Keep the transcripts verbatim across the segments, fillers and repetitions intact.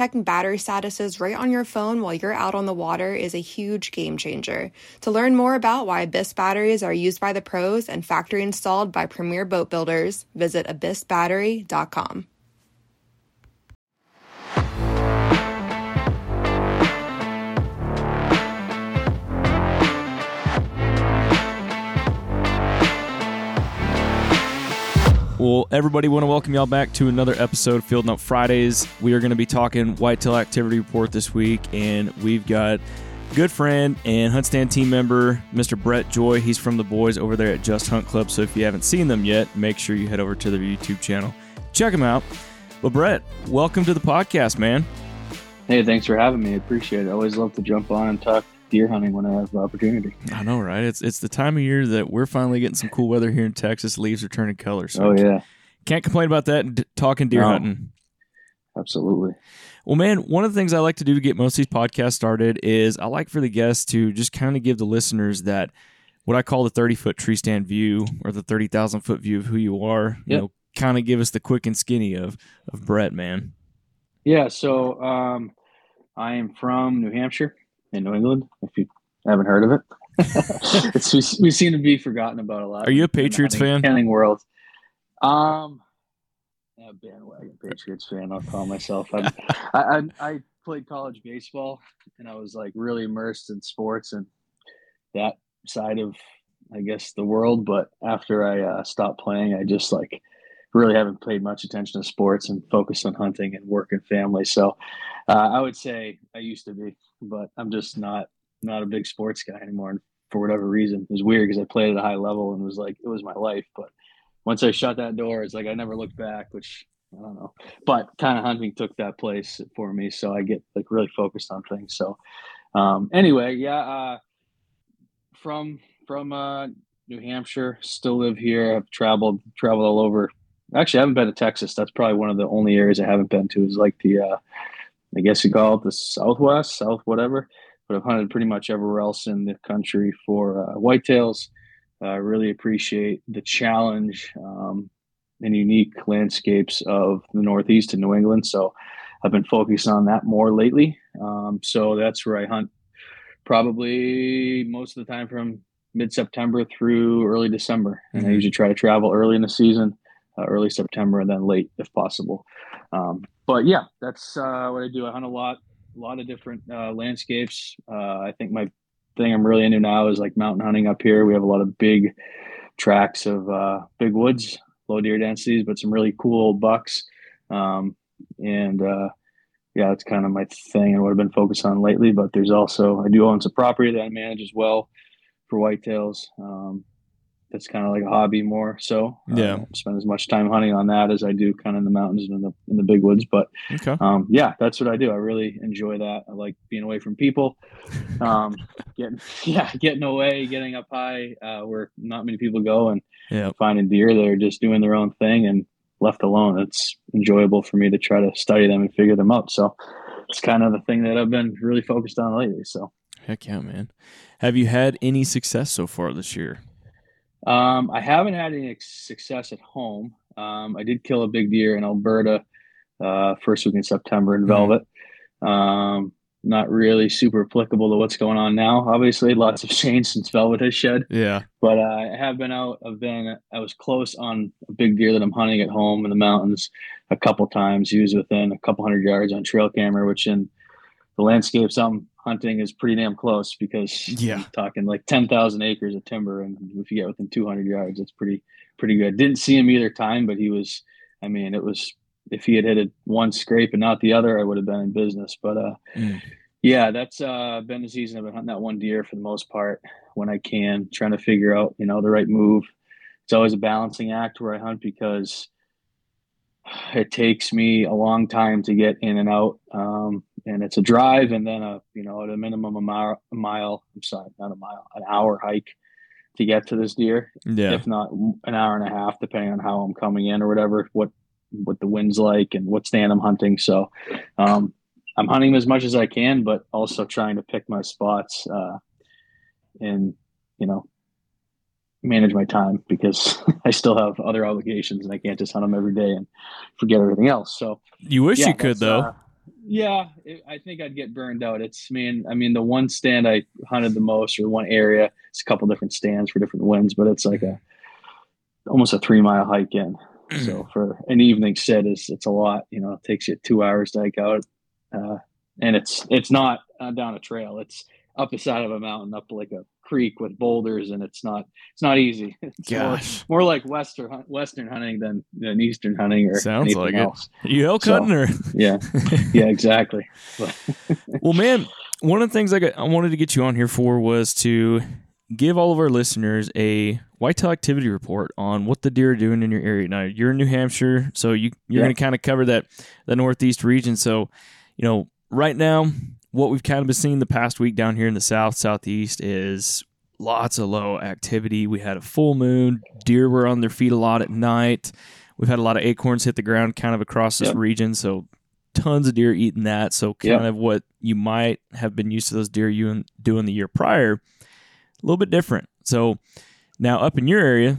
checking battery statuses right on your phone while you're out on the water is a huge game changer. To learn more about why Abyss batteries are used by the pros and factory installed by Premier Boat Builders, visit abyss battery dot com. Well, everybody, want to welcome y'all back to another episode of Field Note Fridays. We are going to be talking Whitetail Activity Report this week, and we've got good friend and Hunt Stand team member, Mister Brett Joy. He's from the boys over there at Just Hunt Club, so if you haven't seen them yet, make sure you head over to their YouTube channel. Check them out. Well, Brett, welcome to the podcast, man. Hey, thanks for having me. I appreciate it. I always love to jump on and talk deer hunting when I have the opportunity. I know, right? It's it's the time of year that we're finally getting some cool weather here in Texas. Leaves are turning color. So oh, yeah. Can't complain about that and d- talking deer no. hunting. Absolutely. Well, man, one of the things I like to do to get most of these podcasts started is I like for the guests to just kind of give the listeners that what I call the thirty-foot tree stand view or the thirty thousand foot view of who you are. Yep. You know, kind of give us the quick and skinny of, of Brett, man. Yeah, so um, I am from New Hampshire. In New England, if you haven't heard of it, it's, we, we seem to be forgotten about a lot. Are you a Patriots fan? Hunting world, um, yeah, bandwagon Patriots fan. I'll call myself. I, I I played college baseball, and I was like really immersed in sports and that side of, I guess, the world. But after I uh, stopped playing, I just like really haven't paid much attention to sports and focused on hunting and work and family. So uh, I would say I used to be. But I'm just not not a big sports guy anymore. And for whatever reason, it was weird because I played at a high level and was like, it was my life. But once I shut that door, it's like I never looked back, which I don't know. But kind of hunting took that place for me. So I get like really focused on things. So um, anyway, yeah, uh, from from uh, New Hampshire, still live here. I've traveled, traveled all over. Actually, I haven't been to Texas. That's probably one of the only areas I haven't been to is like the uh, – I guess you call it the Southwest, South whatever, but I've hunted pretty much everywhere else in the country for uh, whitetails. I uh, really appreciate the challenge um, and unique landscapes of the Northeast and New England. So I've been focused on that more lately. Um, so that's where I hunt probably most of the time from mid-September through early December. And mm-hmm. I usually try to travel early in the season, uh, early September and then late if possible. Um, But yeah, that's uh, what I do. I hunt a lot, a lot of different uh, landscapes. Uh, I think my thing I'm really into now is like mountain hunting up here. We have a lot of big tracts of uh, big woods, low deer densities, but some really cool bucks. Um, and uh, yeah, that's kind of my thing and what I've been focused on lately. But there's also, I do own some property that I manage as well for whitetails. Um, that's kind of like a hobby more. So uh, yeah, I don't spend as much time hunting on that as I do kind of in the mountains and in the, in the big woods. But okay. um, yeah, that's what I do. I really enjoy that. I like being away from people, um, getting, yeah, getting away, getting up high uh, where not many people go and yeah. finding deer that are just doing their own thing and left alone. It's enjoyable for me to try to study them and figure them out. So it's kind of the thing that I've been really focused on lately. So heck yeah, man. Have you had any success so far this year? Um, I haven't had any success at home. Um, I did kill a big deer in Alberta, uh, first week in September in Velvet. Um, not really super applicable to what's going on now. Obviously, lots have changed since Velvet has shed. Yeah. But uh, I have been out. I've been, I was close on a big deer that I'm hunting at home in the mountains a couple times. He was within a couple hundred yards on trail camera, which in the landscapes I'm hunting is pretty damn close, because yeah, I'm talking like ten thousand acres of timber. And if you get within two hundred yards, that's pretty, pretty good. Didn't see him either time, but he was, I mean, it was, if he had hit a one scrape and not the other, I would have been in business. But uh, mm. yeah, that's uh, been the season. I've been hunting that one deer for the most part when I can, trying to figure out, you know, the right move. It's always a balancing act where I hunt, because it takes me a long time to get in and out. Um, and it's a drive, and then, a, you know, at a minimum a mile, a mile, I'm sorry, not a mile, an hour hike to get to this deer. Yeah. If not an hour and a half, depending on how I'm coming in or whatever, what, what the wind's like and what stand I'm hunting. So um, I'm hunting as much as I can, but also trying to pick my spots uh, and, you know, manage my time, because I still have other obligations and I can't just hunt them every day and forget everything else. So you wish yeah, you could though. Uh, yeah. It, I think I'd get burned out. It's mean, I mean, the one stand I hunted the most, or one area, it's a couple different stands for different winds, but it's like a, almost a three mile hike in. So for an evening sit, is it's a lot, you know. It takes you two hours to hike out, uh, and it's it's not uh, down a trail. It's up the side of a mountain, up like a creek with boulders, and it's not it's not easy. It's Gosh, more, more like western western hunting than, than eastern hunting or sounds anything like else. It. Are you elk hunting, or yeah, yeah, exactly. Well, man, one of the things I got, I wanted to get you on here for was to give all of our listeners a whitetail activity report on what the deer are doing in your area. Now, you're in New Hampshire, so you, you're yeah. going to kind of cover that the northeast region. So, you know, right now, what we've kind of been seeing the past week down here in the south, southeast, is lots of low activity. We had a full moon. Deer were on their feet a lot at night. We've had a lot of acorns hit the ground kind of across this yep. region, so tons of deer eating that. So kind yep. of what you might have been used to those deer you doing the year prior, a little bit different. So now up in your area,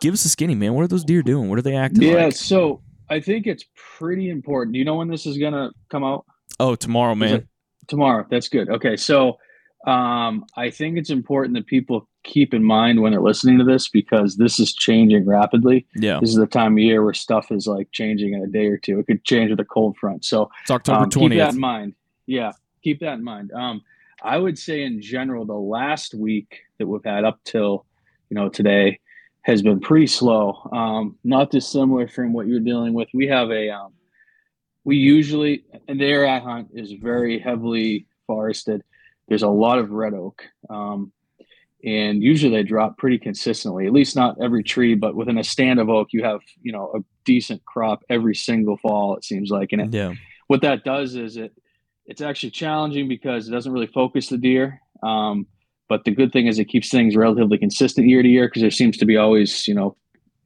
give us a skinny, man. What are those deer doing? What are they acting yeah, like? Yeah, so I think it's pretty important. Do you know when this is going to come out? Oh, tomorrow, man. Tomorrow. That's good. Okay, so um, I think it's important that people keep in mind when they're listening to this, because this is changing rapidly. Yeah. This is the time of year where stuff is like changing in a day or two. It could change with a cold front. So it's October twentieth. Um, keep that in mind. Yeah, keep that in mind. Um, I would say in general, the last week that we've had up till, you know, today has been pretty slow. Um, not dissimilar from what you're dealing with. We have a, um, we usually, and the area I hunt is very heavily forested. There's a lot of red oak. Um, and usually they drop pretty consistently, at least not every tree, but within a stand of oak, you have, you know, a decent crop every single fall, it seems like. And it, yeah. what that does is it, it's actually challenging because it doesn't really focus the deer. Um, but the good thing is it keeps things relatively consistent year to year, because there seems to be always, you know,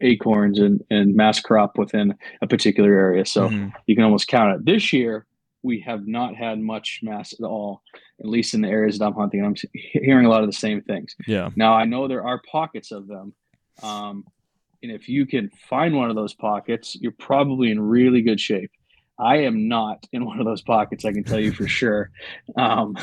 acorns and, and mass crop within a particular area. So mm-hmm. you can almost count it. This year, we have not had much mass at all, at least in the areas that I'm hunting. I'm hearing a lot of the same things. Yeah. Now, I know there are pockets of them. Um, and if you can find one of those pockets, you're probably in really good shape. I am not in one of those pockets, I can tell you for sure. Um,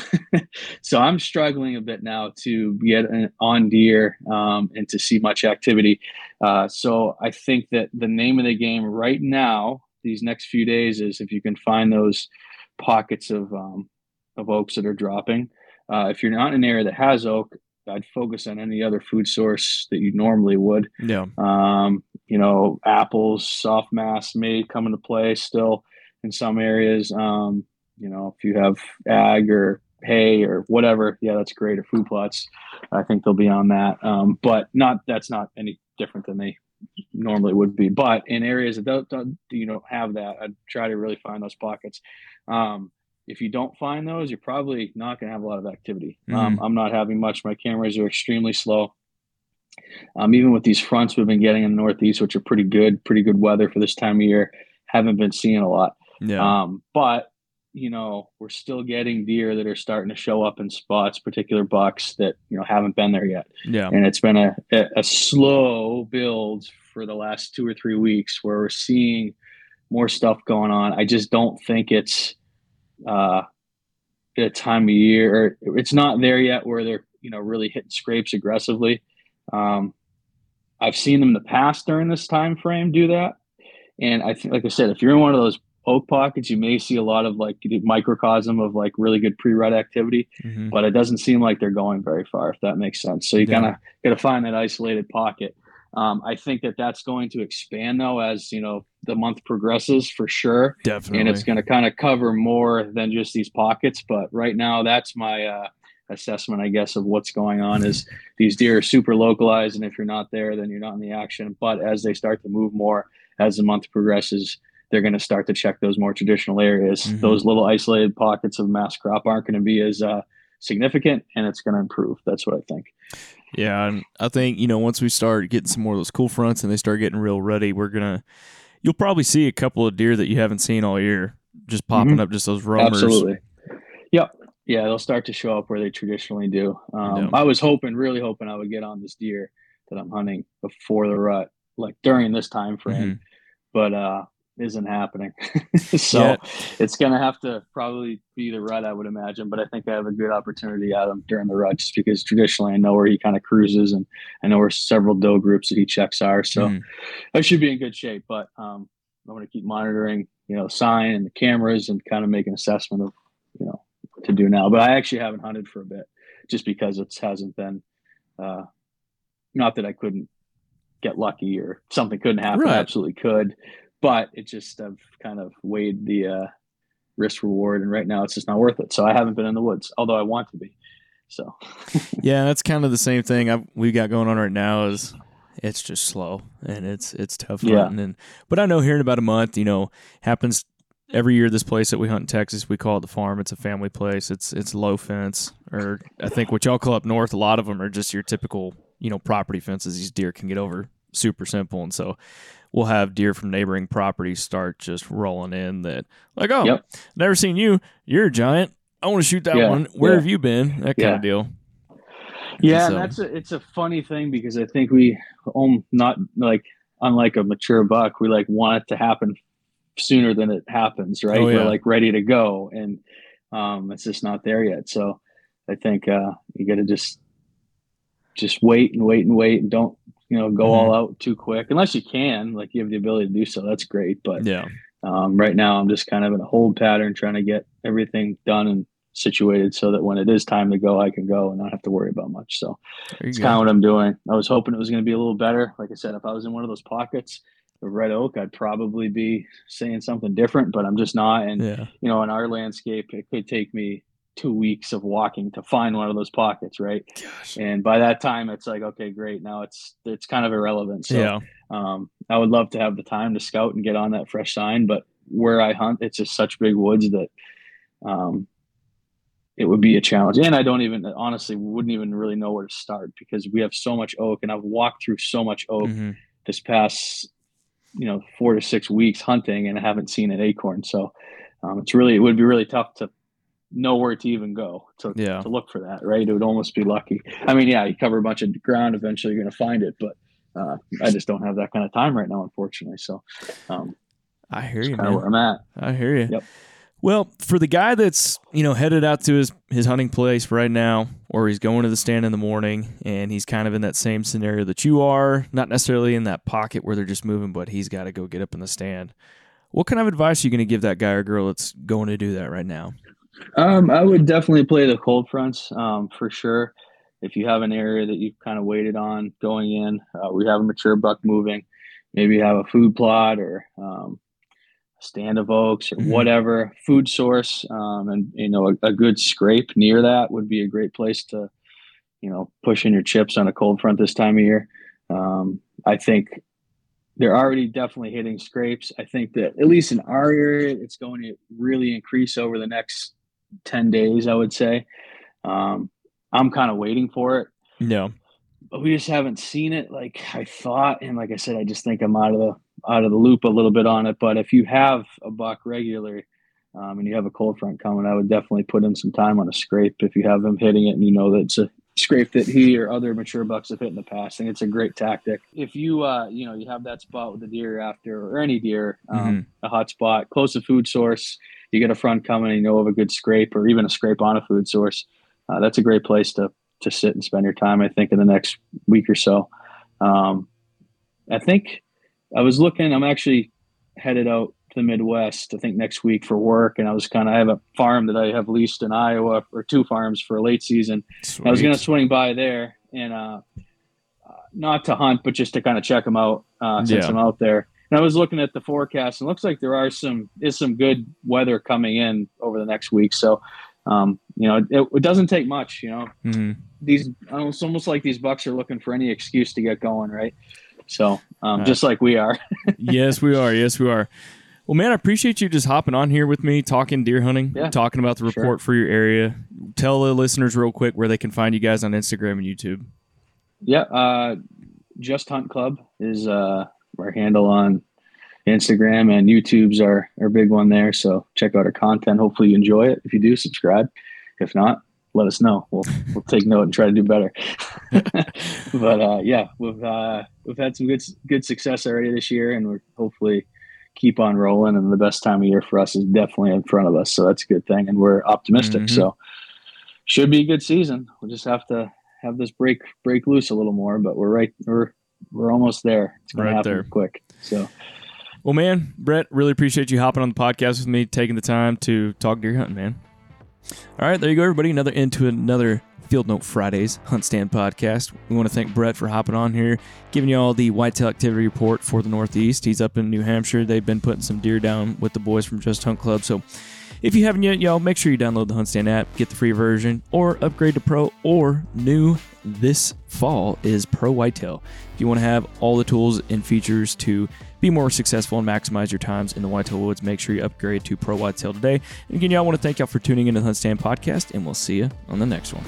so I'm struggling a bit now to get an, on deer um, and to see much activity. Uh, so I think that the name of the game right now, these next few days, is if you can find those pockets of um, of oaks that are dropping. Uh, if you're not in an area that has oak, I'd focus on any other food source that you normally would. Yeah. Um, you know, apples, soft mass may come into play still. In some areas, um, you know, if you have ag or hay or whatever, yeah, that's great. Or food plots, I think they'll be on that. Um, but not that's not any different than they normally would be. But in areas that don't, don't you know have that, I'd try to really find those pockets. Um, if you don't find those, you're probably not going to have a lot of activity. Mm-hmm. Um, I'm not having much. My cameras are extremely slow. Um, even with these fronts we've been getting in the Northeast, which are pretty good, pretty good weather for this time of year, haven't been seeing a lot. Yeah. Um, but, you know, we're still getting deer that are starting to show up in spots, particular bucks that, you know, haven't been there yet. Yeah. And it's been a, a, a slow build for the last two or three weeks where we're seeing more stuff going on. I just don't think it's, uh, a time of year, or it's not there yet where they're, you know, really hitting scrapes aggressively. Um, I've seen them in the past during this time frame do that. And I think, like I said, if you're in one of those oak pockets, you may see a lot of like the microcosm of like really good pre-rut activity, mm-hmm. but it doesn't seem like they're going very far, if that makes sense. So you yeah. kind of got to find that isolated pocket. Um, I think that that's going to expand though, as you know, the month progresses for sure. Definitely. And it's going to kind of cover more than just these pockets. But right now that's my, uh, assessment, I guess, of what's going on is these deer are super localized. And if you're not there, then you're not in the action. But as they start to move more, as the month progresses, they're going to start to check those more traditional areas. Mm-hmm. Those little isolated pockets of mass crop aren't going to be as uh, significant, and it's going to improve. That's what I think. Yeah. And I think, you know, once we start getting some more of those cool fronts and they start getting real ruddy, we're going to, you'll probably see a couple of deer that you haven't seen all year, just popping mm-hmm. up, just those roamers. Absolutely. Yep. Yeah. They'll start to show up where they traditionally do. Um, I, I was hoping, really hoping I would get on this deer that I'm hunting before the rut, like during this time frame, mm-hmm. but, uh, isn't happening. So yeah. It's going to have to probably be the rut, I would imagine, but I think I have a good opportunity at him during the rut, just because traditionally I know where he kind of cruises, and I know where several doe groups that he checks are. So mm. I should be in good shape, but um, I'm going to keep monitoring, you know, sign and the cameras, and kind of make an assessment of, you know, what to do now. But I actually haven't hunted for a bit, just because it hasn't been, uh, not that I couldn't get lucky or something couldn't happen. Right. I absolutely could. But it just, I've kind of weighed the uh, risk reward, and right now it's just not worth it. So I haven't been in the woods, although I want to be. So yeah, that's kind of the same thing I've, we've got going on right now. Is it's just slow, and it's it's tough hunting. Yeah. And but I know here in about a month, you know, happens every year. This place that we hunt in Texas, we call it the farm. It's a family place. It's it's low fence, or I think what y'all call up north. A lot of them are just your typical, you know, property fences. These deer can get over super simple, and so we'll have deer from neighboring properties start just rolling in that, like, oh, yep. never seen you. You're a giant. I want to shoot that yeah, one. Where yeah. have you been? That kind yeah. of deal. Yeah, so. that's a, it's a funny thing, because I think we, um, not like, unlike a mature buck, we like want it to happen sooner than it happens, right? Oh, yeah. We're like ready to go, and um, it's just not there yet. So I think uh, you got to just just wait and wait and wait, and don't, you know, go mm-hmm. all out too quick, unless you can, like you have the ability to do so. That's great. But yeah, um, right now I'm just kind of in a hold pattern, trying to get everything done and situated so that when it is time to go, I can go and not have to worry about much. So it's kind of what I'm doing. I was hoping it was going to be a little better. Like I said, if I was in one of those pockets of red oak, I'd probably be saying something different, but I'm just not. And, yeah. you know, in our landscape, it could take me two weeks of walking to find one of those pockets. Right. Gosh. And by that time it's like, okay, great. Now it's, it's kind of irrelevant. So, yeah. um, I would love to have the time to scout and get on that fresh sign, but where I hunt, it's just such big woods that, um, it would be a challenge. And I don't even, honestly, wouldn't even really know where to start, because we have so much oak, and I've walked through so much oak mm-hmm. this past, you know, four to six weeks hunting, and I haven't seen an acorn. So, um, it's really, it would be really tough to know where to even go to, yeah. to look for that, right? It would almost be lucky. I mean, yeah, you cover a bunch of ground, eventually you're going to find it, but uh, I just don't have that kind of time right now, unfortunately. So um, I hear you, man. Where I'm at. I hear you. Yep. Well, for the guy that's, you know, headed out to his, his hunting place right now, or he's going to the stand in the morning, and he's kind of in that same scenario that you are, not necessarily in that pocket where they're just moving, but he's got to go get up in the stand. What kind of advice are you going to give that guy or girl that's going to do that right now? Um, I would definitely play the cold fronts, um, for sure. If you have an area that you've kind of waited on going in, uh, we have a mature buck moving, maybe you have a food plot, or, um, a stand of oaks, or mm-hmm. whatever food source. Um, and you know, a, a good scrape near that would be a great place to, you know, push in your chips on a cold front this time of year. Um, I think they're already definitely hitting scrapes. I think that at least in our area, it's going to really increase over the next ten days, I would say. Um, I'm kind of waiting for it. No. But we just haven't seen it like I thought. And like I said, I just think I'm out of the out of the loop a little bit on it. But if you have a buck regular, um, and you have a cold front coming, I would definitely put in some time on a scrape if you have him hitting it and you know that it's a scrape that he or other mature bucks have hit in the past. And it's a great tactic. If you, uh, you know, you have that spot with the deer after, or any deer, um, mm-hmm. a hot spot, close to food source, you get a front coming and you know of a good scrape or even a scrape on a food source, uh, that's a great place to to sit and spend your time, I think, in the next week or so. Um, I think I was looking, I'm actually headed out to the Midwest, I think next week for work. And I was kind of, I have a farm that I have leased in Iowa, or two farms for a late season. Sweet. I was going to swing by there and, uh, not to hunt, but just to kind of check them out, uh, since yeah. I'm out there. And I was looking at the forecast and it looks like there are some, is some good weather coming in over the next week. So, um, you know, it, it doesn't take much, you know, mm-hmm. these, it's almost like these bucks are looking for any excuse to get going. Right. So, um, uh, just like we are. yes, we are. Yes, we are. Well, man, I appreciate you just hopping on here with me, talking deer hunting, yeah. talking about the report sure. for your area. Tell the listeners real quick where they can find you guys on Instagram and YouTube. Yeah. Uh, Just Hunt Club is, uh, our handle on Instagram, and YouTube's our, our big one there. So check out our content. Hopefully you enjoy it. If you do, subscribe. If not, let us know. We'll we'll take note and try to do better. But uh, yeah, we've uh, we've had some good good success already this year, and we're hopefully keep on rolling. And the best time of year for us is definitely in front of us, so that's a good thing. And we're optimistic, mm-hmm. so should be a good season. We'll just have to have this break break loose a little more, but we're right we're We're almost there. It's going right to happen there. Quick. So, well, man, Brett, really appreciate you hopping on the podcast with me, taking the time to talk deer hunting, man. All right, there you go, everybody. Another into another Field Note Fridays Hunt Stand podcast. We want to thank Brett for hopping on here, giving you all the whitetail activity report for the Northeast. He's up in New Hampshire. They've been putting some deer down with the boys from Just Hunt Club. So, if you haven't yet, y'all, make sure you download the Hunt Stand app, get the free version, or upgrade to Pro, or new this fall is Pro Whitetail. If you want to have all the tools and features to be more successful and maximize your times in the whitetail woods, make sure you upgrade to Pro Whitetail today. And again, y'all, want to thank y'all for tuning into the Hunt Stand podcast, and we'll see you on the next one.